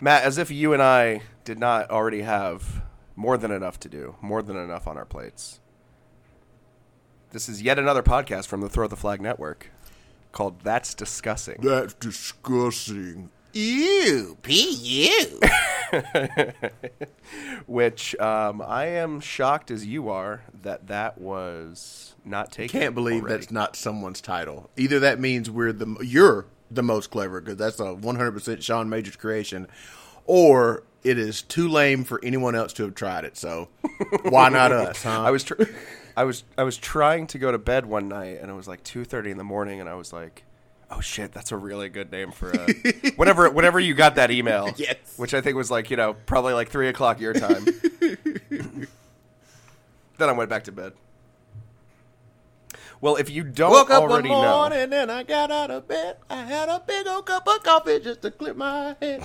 Matt, as if you and I did not already have more than enough to do, more than enough on our plates. This is yet another podcast from the Throw the Flag Network called That's Discussing. That's disgusting. Ew, P.U. Which I am shocked as you are that was not taken. I can't believe already. That's not someone's title. Either that means you're the most clever, because that's a 100% Sean Major's creation, or it is too lame for anyone else to have tried it. So why not us? Huh? I was trying to go to bed one night, and it was like 2:30 in the morning, and I was like, "Oh shit, that's a really good name for a whenever you got that email, yes. Which I think was like probably like 3 o'clock your time." Then I went back to bed. Well, if you don't already know, woke up one morning and I got out of bed. I had a big old cup of coffee just to clear my head.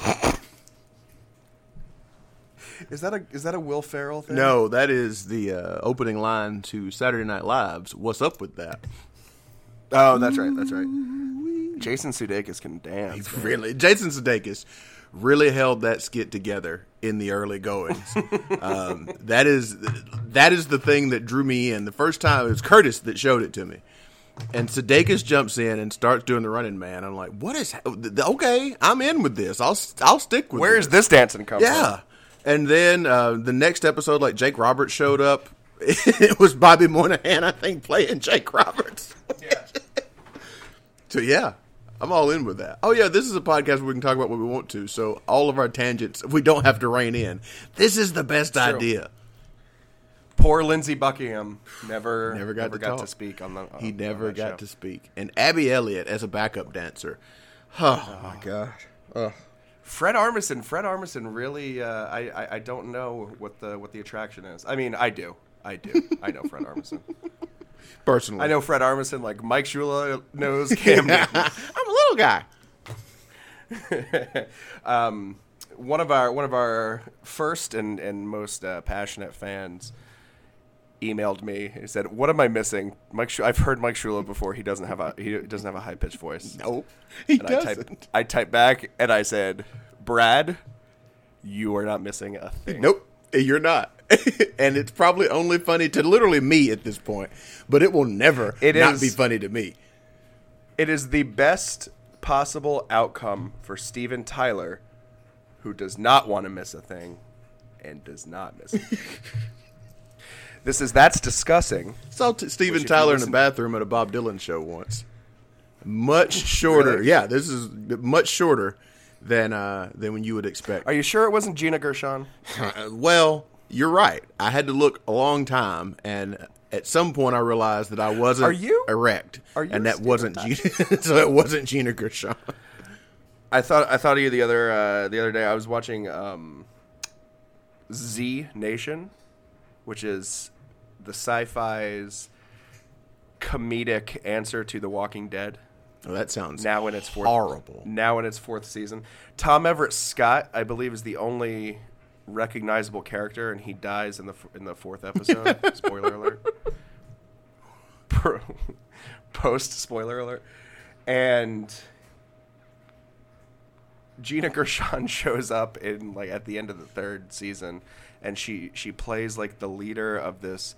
Is that a Will Ferrell thing? No, that is the opening line to Saturday Night Live's "What's Up with That?" Oh, that's right. Jason Sudeikis can dance. Jason Sudeikis really held that skit together in the early goings. That is the thing that drew me in. The first time, it was Curtis that showed it to me. And Sudeikis jumps in and starts doing The Running Man. I'm like, what is... Okay, I'm in with this. I'll stick with it. Where is this dancing coming from? Yeah. And then the next episode, like, Jake Roberts showed up. It was Bobby Moynihan, I think, playing Jake Roberts. Yeah. So, yeah. I'm all in with that. Oh, yeah, this is a podcast where we can talk about what we want to, so all of our tangents, we don't have to rein in. This is the best idea. Poor Lindsey Buckingham never got to speak on the show. He never got to speak. And Abby Elliott as a backup dancer. Oh my gosh. Oh. Fred Armisen really, I don't know what the attraction is. I mean, I do. I know Fred Armisen. Personally, I know Fred Armisen like Mike Shula knows Cam Newton. I'm a little guy. One of our first and most passionate fans emailed me. He said, "What am I missing? I've heard Mike Shula before. He doesn't have a high pitched voice. Nope, he doesn't." I typed back and I said, "Brad, you are not missing a thing." Nope, you're not. And it's probably only funny to literally me at this point, but it will never not be funny to me. It is the best possible outcome for Steven Tyler, who does not want to miss a thing and does not miss it. This is That's Discussing. I saw Steven Tyler in a bathroom at a Bob Dylan show once. Much shorter. Really? Yeah, this is much shorter than when you would expect. Are you sure it wasn't Gina Gershon? Well... You're right. I had to look a long time, and at some point I realized that I wasn't erect. Are you? And that wasn't Gina. So it wasn't Gina Gershon. I thought of you the other day. I was watching Z Nation, which is the sci-fi's comedic answer to The Walking Dead. Oh, that sounds horrible. Now in its fourth season. Tom Everett Scott, I believe, is the only recognizable character, and he dies in the fourth episode. Spoiler alert. Post spoiler alert. And Gina Gershon shows up in at the end of the third season, and she plays the leader of this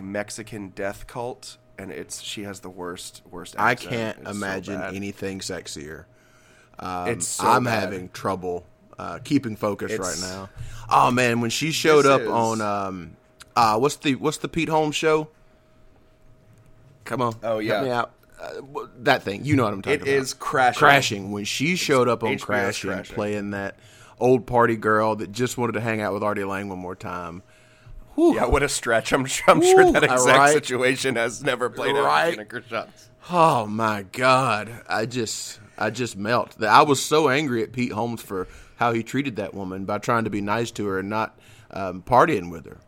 Mexican death cult, and she has the worst accent. I can't imagine anything sexier. Having trouble keeping focus right now. Oh man, when she showed up on what's the Pete Holmes show? Come on, help me out. That thing, you know what I'm talking about. It is Crashing. Crashing. When she showed up on Crashing, playing that old party girl that just wanted to hang out with Artie Lang one more time. Whew. Yeah, what a stretch. I'm sure that exact situation has never played out in Gershon's. Oh my God, I just melt. I was so angry at Pete Holmes for how he treated that woman by trying to be nice to her and not partying with her.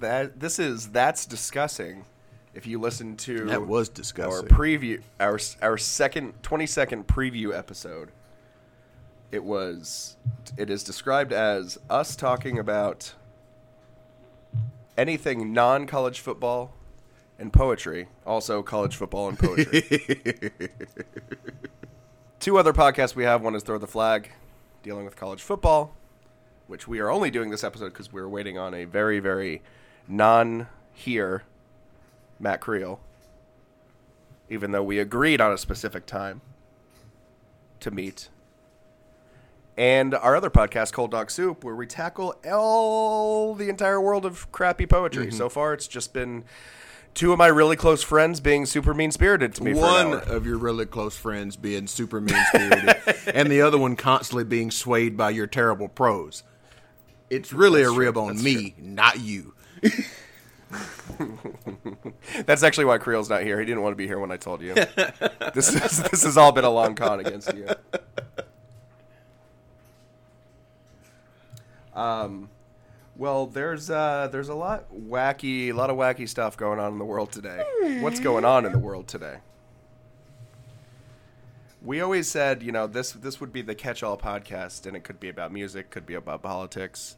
That's disgusting. If you listen to that was disgusting. Our preview, our second 22nd preview episode, it is described as us talking about anything non-college football and poetry, also college football and poetry. Two other podcasts we have. One is Throw the Flag. dealing with college football, which we are only doing this episode because we're waiting on a very, very non-here Matt Creel, even though we agreed on a specific time to meet. And our other podcast, Cold Dog Soup, where we tackle all the entire world of crappy poetry. Mm-hmm. So far, it's just been two of my really close friends being super mean-spirited to me for an hour. Of your really close friends being super mean-spirited, and the other one constantly being swayed by your terrible prose. It's really a rib on me, not you. That's actually why Creel's not here. He didn't want to be here when I told you. This has all been a long con against you. Well, there's a lot of wacky stuff going on in the world today. What's going on in the world today? We always said, you know, this would be the catch-all podcast, and it could be about music, could be about politics,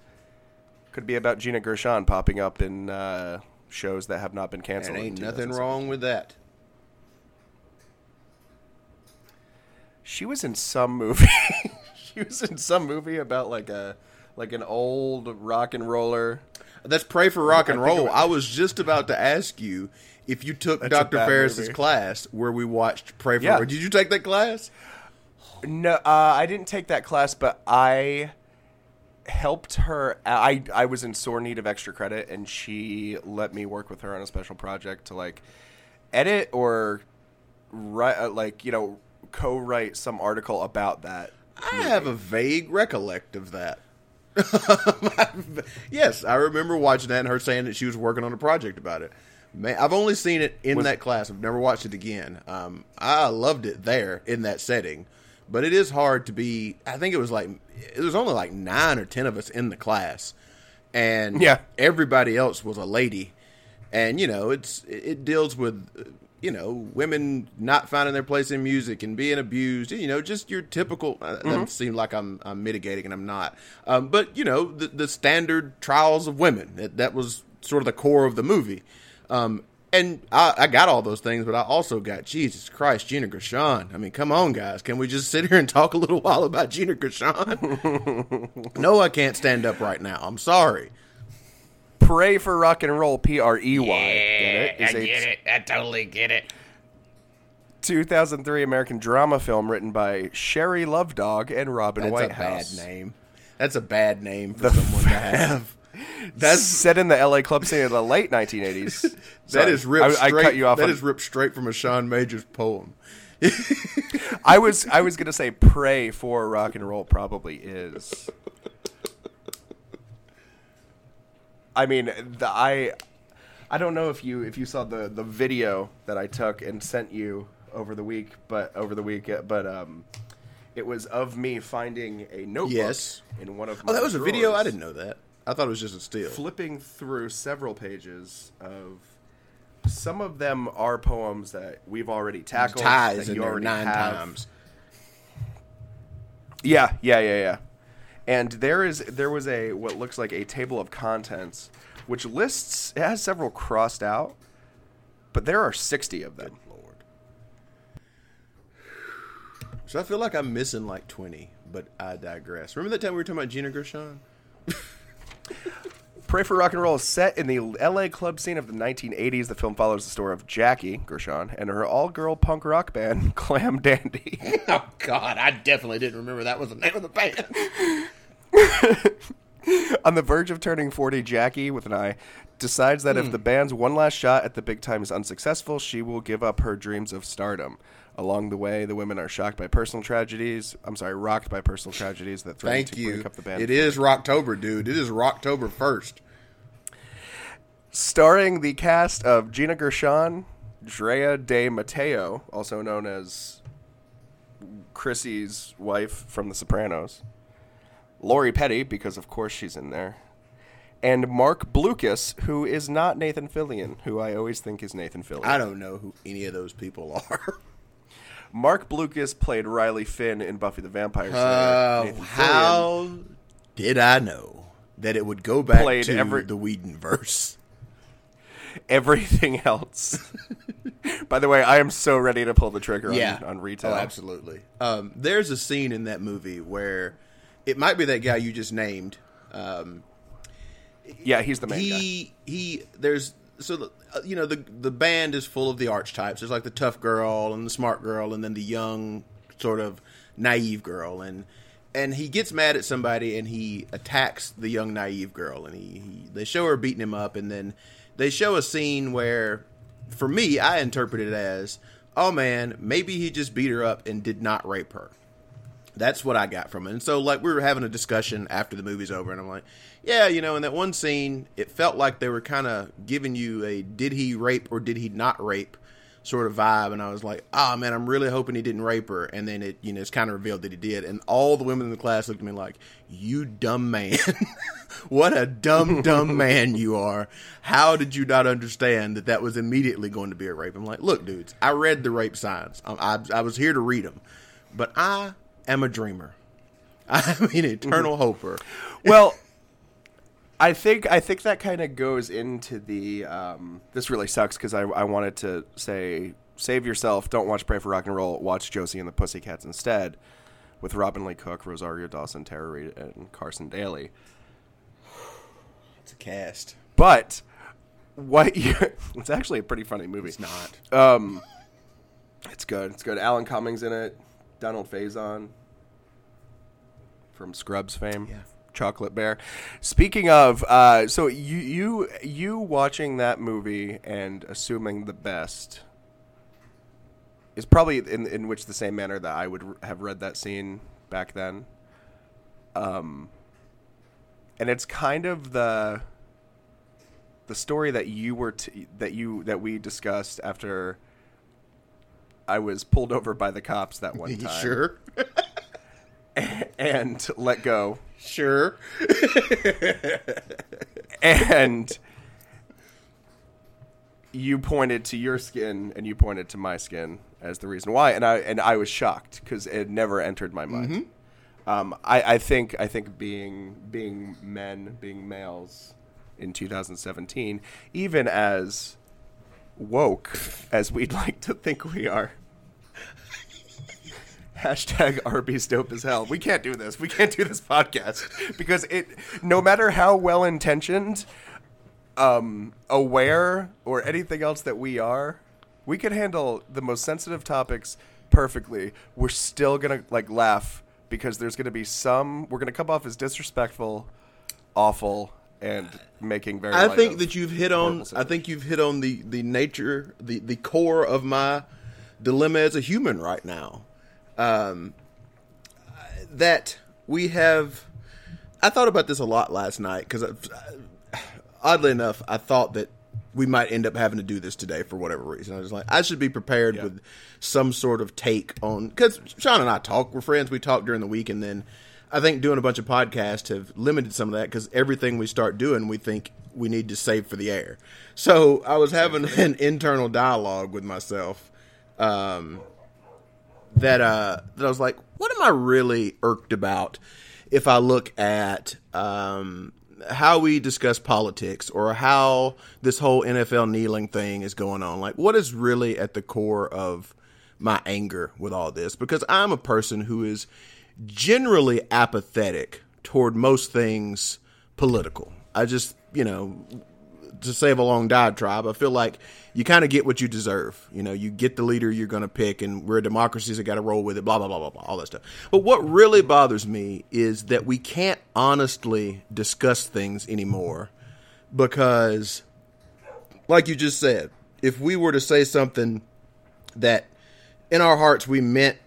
could be about Gina Gershon popping up in shows that have not been canceled. And ain't nothing wrong with that. She was in some movie. She was in some movie about like an old rock and roller. That's Pray for Rock and Roll. I was just about to ask you if you took Dr. Ferris's class where we watched Pray for Rock. Yeah. Did you take that class? No, I didn't take that class, but I helped her. I was in sore need of extra credit, and she let me work with her on a special project to like edit or write, like, you know, co-write some article about that. I have a vague recollect of that. Yes, I remember watching that and her saying that she was working on a project about it. Man, I've only seen it in that class. I've never watched it again. I loved it there in that setting, but it is hard to be. I think it was only like 9 or 10 of us in the class, and everybody else was a lady, and you know it deals with women not finding their place in music and being abused, just your typical, that seemed like I'm mitigating and I'm not. But, the standard trials of women, that was sort of the core of the movie. And I got all those things, but I also got, Jesus Christ, Gina Gershon. I mean, come on, guys. Can we just sit here and talk a little while about Gina Gershon? No, I can't stand up right now. I'm sorry. Pray for Rock and Roll, P-R-E-Y. Yeah, I get it. I totally get it. 2003 American drama film written by Sherry Lovedog and Robin Whitehouse. That's a bad name. That's a bad name for someone to have. That's set in the L.A. club scene in the late 1980s. That is ripped straight from a Sean Major's poem. I was going to say Pray for Rock and Roll probably is. I mean, I don't know if you saw the video that I took and sent you over the week, but it was of me finding a notebook in one of my that was drawers, a video? I didn't know that. I thought it was just a steal. Flipping through several pages of some of them are poems that we've already tackled. Ties in there 9 times. Yeah. And there was a what looks like a table of contents, which lists it has several crossed out, but there are 60 of them. Good Lord. So I feel like I'm missing like 20, but I digress. Remember that time we were talking about Gina Gershon? Pray for Rock and Roll is set in the LA club scene of the 1980s. The film follows the story of Jackie Gershon and her all-girl punk rock band, Clam Dandy. Oh, God, I definitely didn't remember that was the name of the band. On the verge of turning 40, Jackie, with an eye, decides that if the band's one last shot at the big time is unsuccessful, she will give up her dreams of stardom. Along the way, the women are rocked by personal tragedies that threaten to break up the band. It is Rocktober, dude. It is Rocktober 1st. Starring the cast of Gina Gershon, Drea De Matteo, also known as Chrissy's wife from The Sopranos, Lori Petty, because of course she's in there, and Mark Blucas, who is not Nathan Fillion, who I always think is Nathan Fillion. I don't know who any of those people are. Mark Blucas played Riley Finn in Buffy the Vampire Slayer. How did I know that it would go back to the Whedonverse? Everything else. By the way, I am so ready to pull the trigger on retail. Oh, absolutely. There's a scene in that movie where It might be that guy you just named. Yeah, he's the main guy. The band is full of the archetypes. There's like the tough girl and the smart girl, and then the young sort of naive girl, and he gets mad at somebody and he attacks the young naive girl, and they show her beating him up, and then they show a scene where, for me, I interpret it as, oh man, maybe he just beat her up and did not rape her. That's what I got from it. And so, like, we were having a discussion after the movie's over, and I'm like, yeah, in that one scene, it felt like they were kind of giving you a did he rape or did he not rape sort of vibe. And I was like, oh man, I'm really hoping he didn't rape her. And then it's kind of revealed that he did. And all the women in the class looked at me like, you dumb man. What a dumb, dumb man you are. How did you not understand that that was immediately going to be a rape? I'm like, look, dudes, I read the rape signs. I was here to read them, but I am a dreamer. I'm an eternal hoper. Well, I think that kind of goes into the, this really sucks because I wanted to say, save yourself, don't watch Pray for Rock and Roll, watch Josie and the Pussycats instead, with Robin Lee Cook, Rosario Dawson, Tara Reid, and Carson Daly. It's a cast. But it's actually a pretty funny movie. It's not. It's good. It's good. Alan Cumming's in it. Donald Faison from Scrubs fame. Yeah. Chocolate Bear. Speaking of, so you watching that movie and assuming the best is probably in which the same manner that I would have read that scene back then. And it's kind of the story that you were that we discussed after I was pulled over by the cops that one time. Sure. And let go. Sure. And you pointed to your skin and you pointed to my skin as the reason why, and I was shocked because it never entered my mind. Mm-hmm. I think being males in 2017, even as woke as we'd like to think we are. Hashtag Arby's dope as hell. We can't do this. We can't do this podcast because no matter how well-intentioned, aware, or anything else that we are, we could handle the most sensitive topics perfectly. We're still going to laugh because there's going to be we're going to come off as disrespectful, awful, and making very light of. I think you've hit on the nature, the core of my dilemma as a human right now. That we have, I thought about this a lot last night because oddly enough, I thought that we might end up having to do this today for whatever reason. I was like, I should be prepared with some sort of take on, because Sean and I talk, we're friends. We talk during the week. And then I think doing a bunch of podcasts have limited some of that because everything we start doing, we think we need to save for the air. So I was having an internal dialogue with myself, that I was like, what am I really irked about if I look at how we discuss politics or how this whole NFL kneeling thing is going on? Like, what is really at the core of my anger with all this? Because I'm a person who is generally apathetic toward most things political. I just, to save a long diatribe, I feel like you kind of get what you deserve. You get the leader you're going to pick, and we're a democracy, so got to roll with it, blah, blah, blah, blah, blah, all that stuff. But what really bothers me is that we can't honestly discuss things anymore because, like you just said, if we were to say something that in our hearts we meant,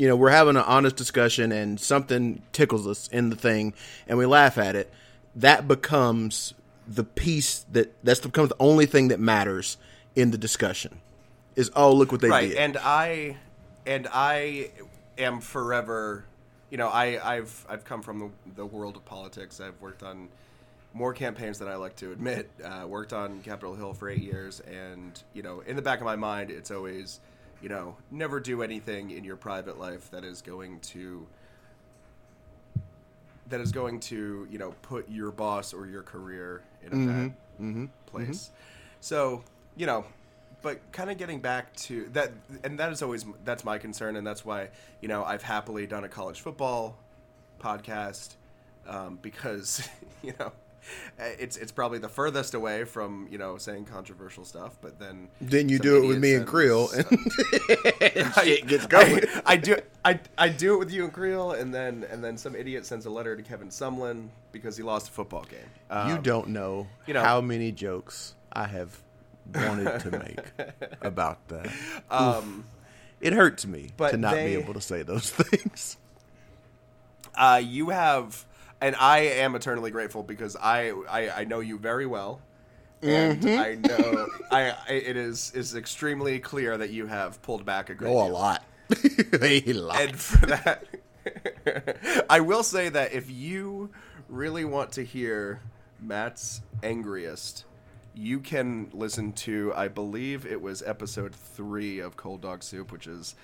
we're having an honest discussion and something tickles us in the thing and we laugh at it, that becomes the piece that becomes the only thing that matters in the discussion is, oh, look what they did. Right, and I am forever, I've come from the world of politics. I've worked on more campaigns than I like to admit. Worked on Capitol Hill for 8 years, and in the back of my mind, it's always, never do anything in your private life that is going to put your boss or your career in a bad place. So, but kind of getting back to that, and that's my concern, and that's why, I've happily done a college football podcast because, you know, it's probably the furthest away from, you know, saying controversial stuff, but then you do it with me and Creel and shit gets going. I do it with you and Creel, and then some idiot sends a letter to Kevin Sumlin because he lost a football game. You don't know, how many jokes I have wanted to make about that. It hurts me to not be able to say those things. You have. And I am eternally grateful because I know you very well, and I know it is extremely clear that you have pulled back a great deal. A lot. A lot. And for that, I will say that if you really want to hear Matt's angriest, you can listen to, I believe it was episode 3 of Cold Dog Soup, which is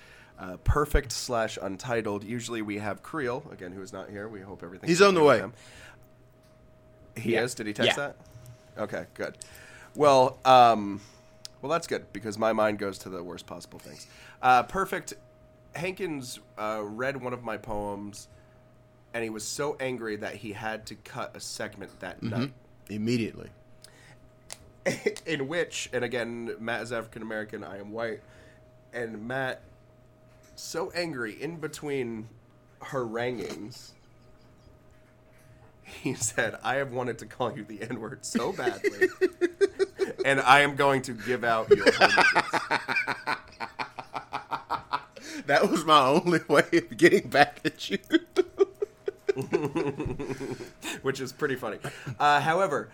perfect / untitled. Usually we have Creel, again, who is not here. We hope everything. He's on the way. He is? Did he text that? Okay, good. Well, that's good because my mind goes to the worst possible things. Perfect. Hankins read one of my poems, and he was so angry that he had to cut a segment that night. Immediately. In which, and again, Matt is African-American, I am white, and Matt... so angry in between haranguings, he said, I have wanted to call you the N-word so badly, and I am going to give out your home. That was my only way of getting back at you. Which is pretty funny. However,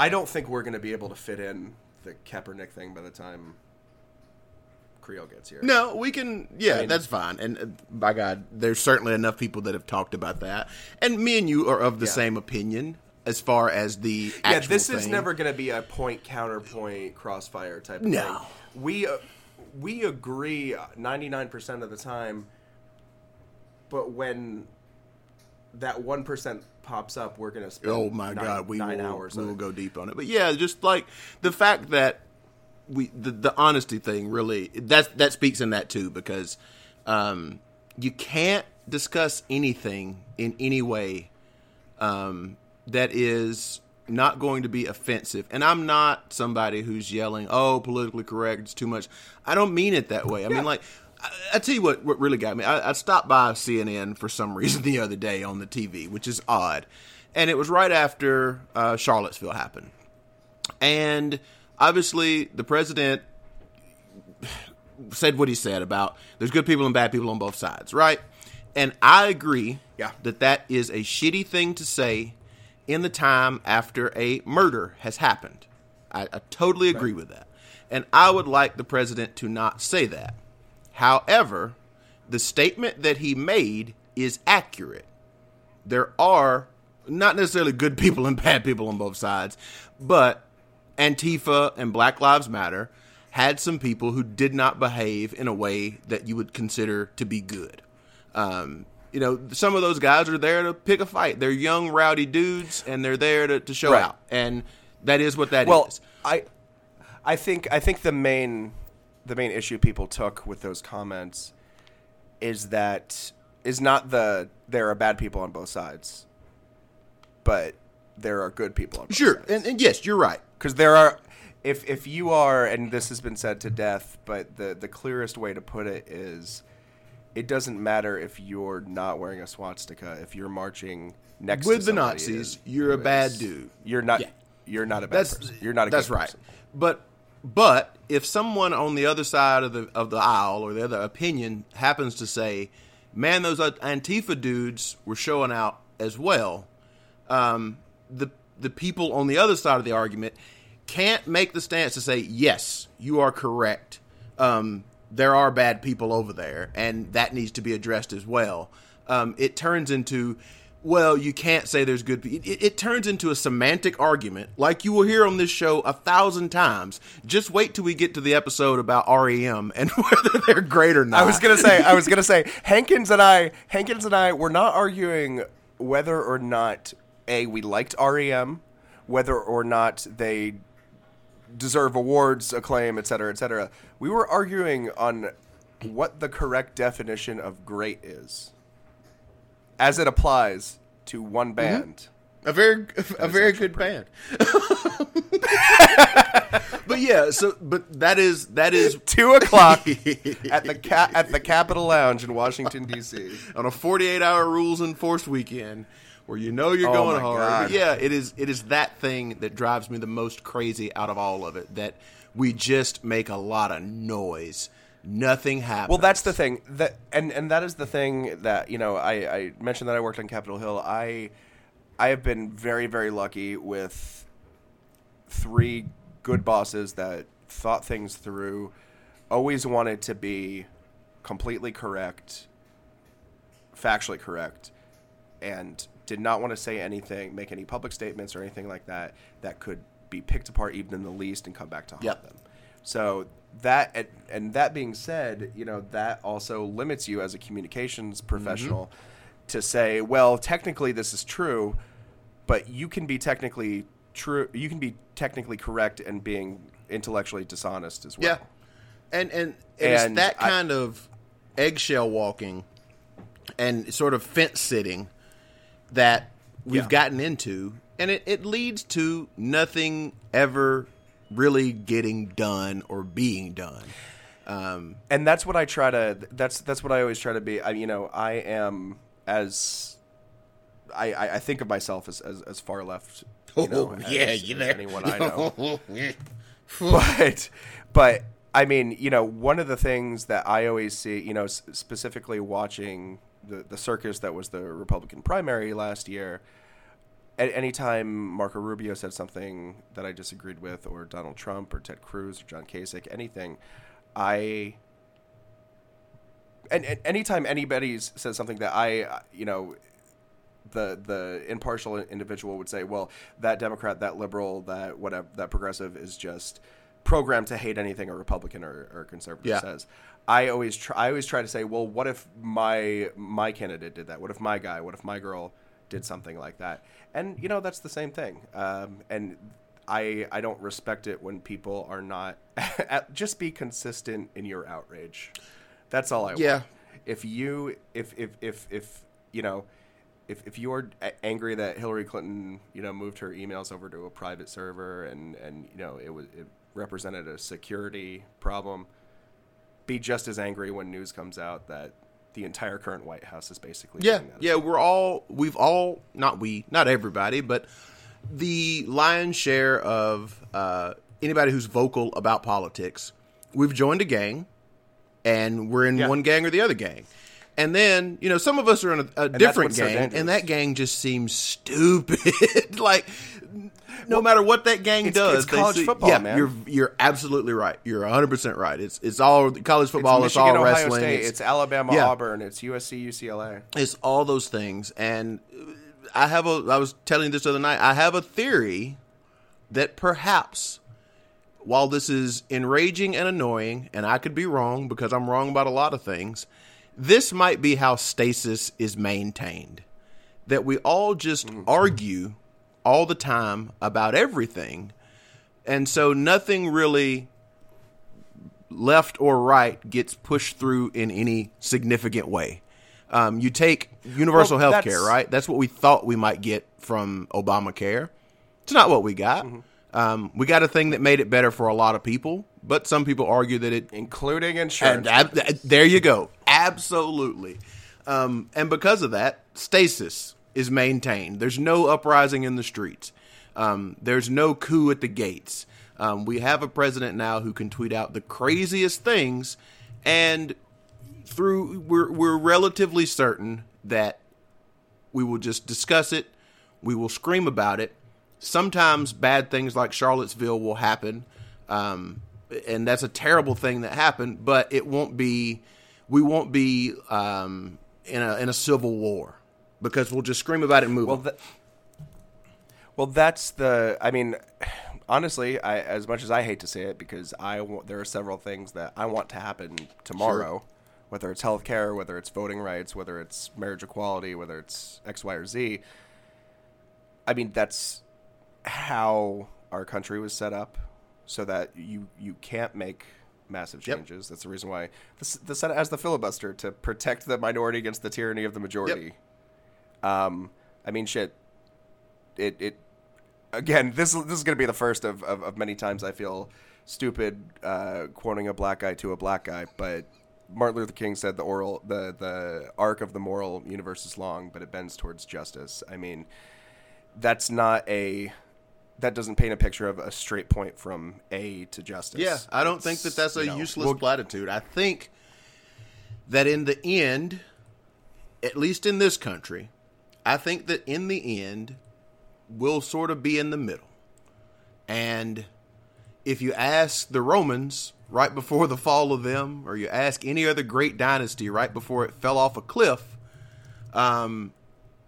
I don't think we're going to be able to fit in the Kaepernick thing by the time... Creel gets here. No, we can. Yeah, I mean, that's fine. And by God, there's certainly enough people that have talked about that. And me and you are of the same opinion as far as the actual this thing. Is never going to be a point counterpoint crossfire type of thing. We agree 99% of the time, but when that 1% pops up, we're going to spend 9 hours. We will go deep on it. But yeah, just like the fact that. The honesty thing really that speaks in that too, because you can't discuss anything in any way that is not going to be offensive. And I'm not somebody who's yelling, "Oh, politically correct, it's too much." I don't mean it that way. I mean, like, I tell you what really got me. I stopped by CNN for some reason the other day on the TV, which is odd, and it was right after Charlottesville happened, and. Obviously, the president said what he said about there's good people and bad people on both sides, right? And I agree that is a shitty thing to say in the time after a murder has happened. I totally agree with that. And I would like the president to not say that. However, the statement that he made is accurate. There are not necessarily good people and bad people on both sides, but... Antifa and Black Lives Matter had some people who did not behave in a way that you would consider to be good. You know, some of those guys are there to pick a fight. They're young, rowdy dudes, and they're there to show out. And that is what that is. I think the main issue people took with those comments is not there are bad people on both sides, but there are good people on both sides. Sure, and yes, you're right. Because there are, if you are, and this has been said to death, but the clearest way to put it is, it doesn't matter if you're not wearing a swastika, if you're marching next to the Nazis, you're a bad dude. You're not a bad person. You're not a good person. That's right. But if someone on the other side of the aisle or the other opinion happens to say, "Man, those Antifa dudes were showing out as well," the people on the other side of the argument can't make the stance to say, yes, you are correct. There are bad people over there, and that needs to be addressed as well. It turns into, well, you can't say there's good people. It turns into a semantic argument, like you will hear on this show 1,000 times. Just wait till we get to the episode about REM and whether they're great or not. I was gonna say, Hankins and I were not arguing whether or not. We liked REM, whether or not they deserve awards, acclaim, et cetera, et cetera. We were arguing on what the correct definition of great is. as it applies to one band. Mm-hmm. A very good band. But yeah, but that is 2:00 at the Capitol Lounge in Washington D.C. on a 48-hour rules enforced weekend. Where you know you're going hard. But yeah, it is that thing that drives me the most crazy out of all of it, that we just make a lot of noise. Nothing happens. Well, that's the thing. And that is the thing that, you know, I mentioned that I worked on Capitol Hill. I have been very, very lucky with 3 good bosses that thought things through, always wanted to be completely correct, factually correct, and did not want to say anything, make any public statements or anything like that that could be picked apart even in the least and come back to haunt them. So that, and that being said, you know, that also limits you as a communications professional to say, well, technically this is true, but you can be technically true. You can be technically correct and being intellectually dishonest as well. Yeah. And it's that kind of eggshell walking and sort of fence sitting that we've gotten into, and it leads to nothing ever really getting done or being done. And that's what I try to. That's what I always try to be. I think of myself as far left. Anyone I know. But I mean, you know, one of the things that I always see, you know, specifically watching the circus that was the Republican primary last year, at any time Marco Rubio said something that I disagreed with, or Donald Trump or Ted Cruz or John Kasich, anything, and anytime anybody says something that I, you know, the impartial individual would say, well, that Democrat, that liberal, that whatever, that progressive is just programmed to hate anything a Republican or conservative says. I always try to say, well, what if my candidate did that? What if my guy? What if my girl did something like that? And, you know, that's the same thing. And I don't respect it when people are not – just be consistent in your outrage. That's all I want. Yeah. If you're angry that Hillary Clinton, you know, moved her emails over to a private server and you know, it represented a security problem – be just as angry when news comes out that the entire current White House is basically doing that. Not everybody, but the lion's share of anybody who's vocal about politics, we've joined a gang, and we're in one gang or the other gang. And then, you know, some of us are in a different gang, and that gang just seems stupid. Like, no matter what that gang does, it's college football, man. You're absolutely right. You're 100% right. It's all college football. It's Michigan, all Ohio wrestling. State, it's Alabama, Auburn. It's USC, UCLA. It's all those things. And I was telling you this the other night. I have a theory that perhaps, while this is enraging and annoying, and I could be wrong because I'm wrong about a lot of things, this might be how stasis is maintained. That we all just argue all the time about everything, and so nothing really left or right gets pushed through in any significant way. You take universal health care, right? That's what we thought we might get from Obamacare. It's not what we got. We got a thing that made it better for a lot of people, but some people argue that it, including insurance. There you go. Absolutely. And because of that, stasis is maintained. There's no uprising in the streets. There's no coup at the gates. We have a president now who can tweet out the craziest things, and we're relatively certain that we will just discuss it. We will scream about it. Sometimes bad things like Charlottesville will happen, and that's a terrible thing that happened. But it won't be. We won't be in a civil war. Because we'll just scream about it and move on. That's the – I mean, honestly, as much as I hate to say it, because there are several things that I want to happen tomorrow, whether it's health care, whether it's voting rights, whether it's marriage equality, whether it's X, Y, or Z. I mean, that's how our country was set up, so that you can't make – massive changes. That's the reason why the Senate has the filibuster, to protect the minority against the tyranny of the majority. I mean, shit. It again. This is gonna be the first of many times I feel stupid quoting a black guy to a black guy. But Martin Luther King said the arc of the moral universe is long, but it bends towards justice. I mean, that's not a. That doesn't paint a picture of a straight point from A to justice. Yeah, I don't think that's a useless platitude. I think that in the end, at least in this country, I think that in the end, we'll sort of be in the middle. And if you ask the Romans right before the fall of them, or you ask any other great dynasty right before it fell off a cliff,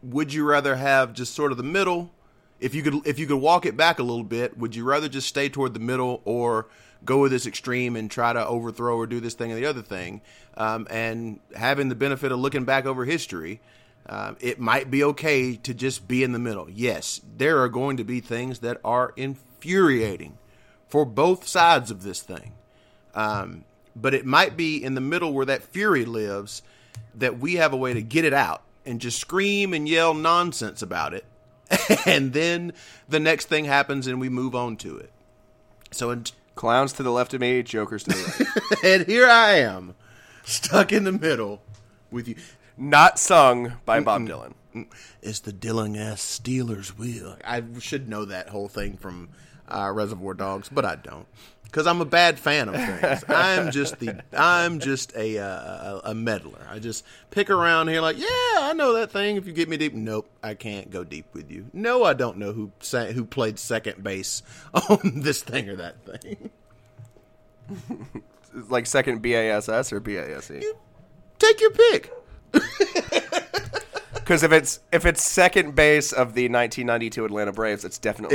would you rather have just sort of the middle? If you could walk it back a little bit, would you rather just stay toward the middle or go with this extreme and try to overthrow or do this thing or the other thing? And having the benefit of looking back over history, it might be okay to just be in the middle. Yes, there are going to be things that are infuriating for both sides of this thing. But it might be in the middle where that fury lives that we have a way to get it out and just scream and yell nonsense about it. And then the next thing happens and we move on to it. So clowns to the left of me, jokers to the right. And here I am, stuck in the middle with you. Not sung by Bob Dylan. It's the Dylan-ass Steelers wheel. I should know that whole thing from Reservoir Dogs, but I don't. Because I'm a bad fan of things. I'm just a meddler. I just pick around here like, yeah, I know that thing. If you get me deep, nope, I can't go deep with you. No, I don't know who played second base on this thing or that thing. Like second BASS or BASE? You take your pick. Because if it's second base of the 1992 Atlanta Braves, it's definitely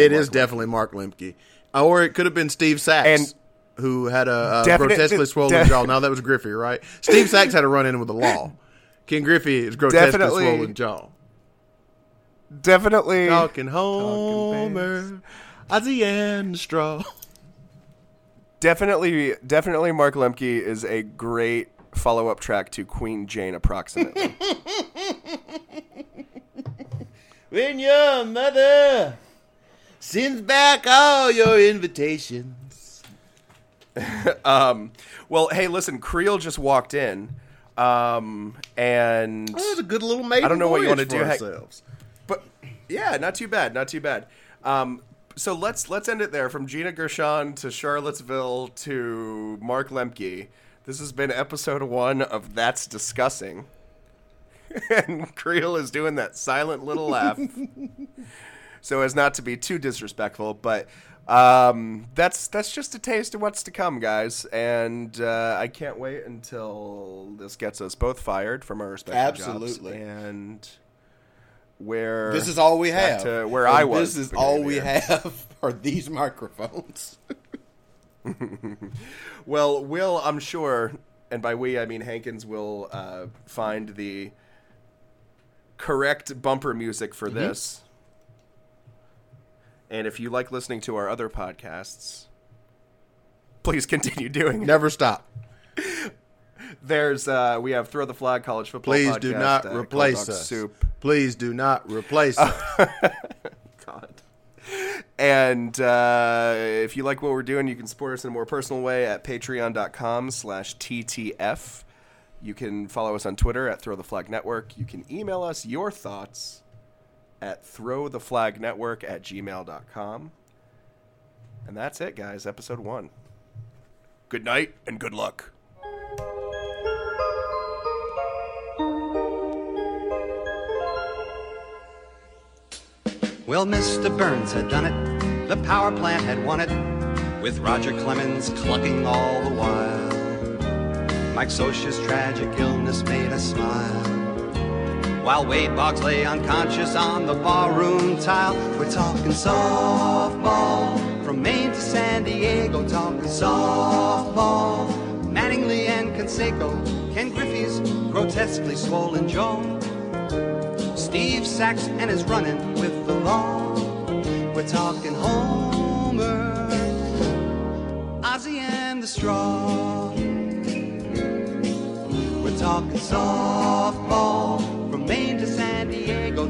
Mark Lemke. Or it could have been Steve Sachs, who had a grotesquely swollen jaw. Now that was Griffey, right? Steve Sachs had a run-in with the law. Ken Griffey is grotesquely swollen jaw. Definitely. Talking Homer at the end straw. Definitely Mark Lemke is a great follow-up track to Queen Jane Approximately. When your mother sends back all your invitations. Well, hey, listen, Creel just walked in, and that was a good little maiden. I don't know what you want to do ourselves, but yeah, not too bad. So let's end it there. From Gina Gershon to Charlottesville to Mark Lemke, this has been episode 1 of That's Discussing, and Creel is doing that silent little laugh. So as not to be too disrespectful, but that's just a taste of what's to come, guys. And I can't wait until this gets us both fired from our respective jobs. Absolutely. And where this is all we have. To where and I was. This is all we have are these microphones. Well, Will, I'm sure, and by we I mean Hankins, will find the correct bumper music for this. And if you like listening to our other podcasts, please continue doing it. Never stop. There's we have Throw the Flag, College Football Please Podcast. Do not replace us. Soup. Please do not replace us. God. And if you like what we're doing, you can support us in a more personal way at patreon.com/TTF. You can follow us on Twitter at Throw the Flag Network. You can email us your thoughts at throwtheflagnetwork@gmail.com. And that's it, guys. Episode 1. Good night and good luck. Well, Mr. Burns had done it. The power plant had won it, with Roger Clemens clucking all the while. Mike Scioscia's tragic illness made us smile, while Wade Boggs lay unconscious on the barroom tile. We're talking softball, from Maine to San Diego. Talking softball, Mattingly and Canseco. Ken Griffey's grotesquely swollen jaw. Steve Sachs and his running with the law. We're talking Homer, Ozzie and the straw. We're talking softball, Maine to San Diego.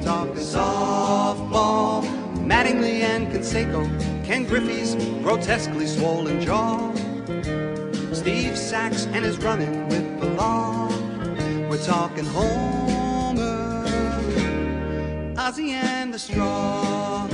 Canseco, Ken Griffey's grotesquely swollen jaw, Steve Sachs and his running with the law. We're talking Homer, Ozzy and the Straw.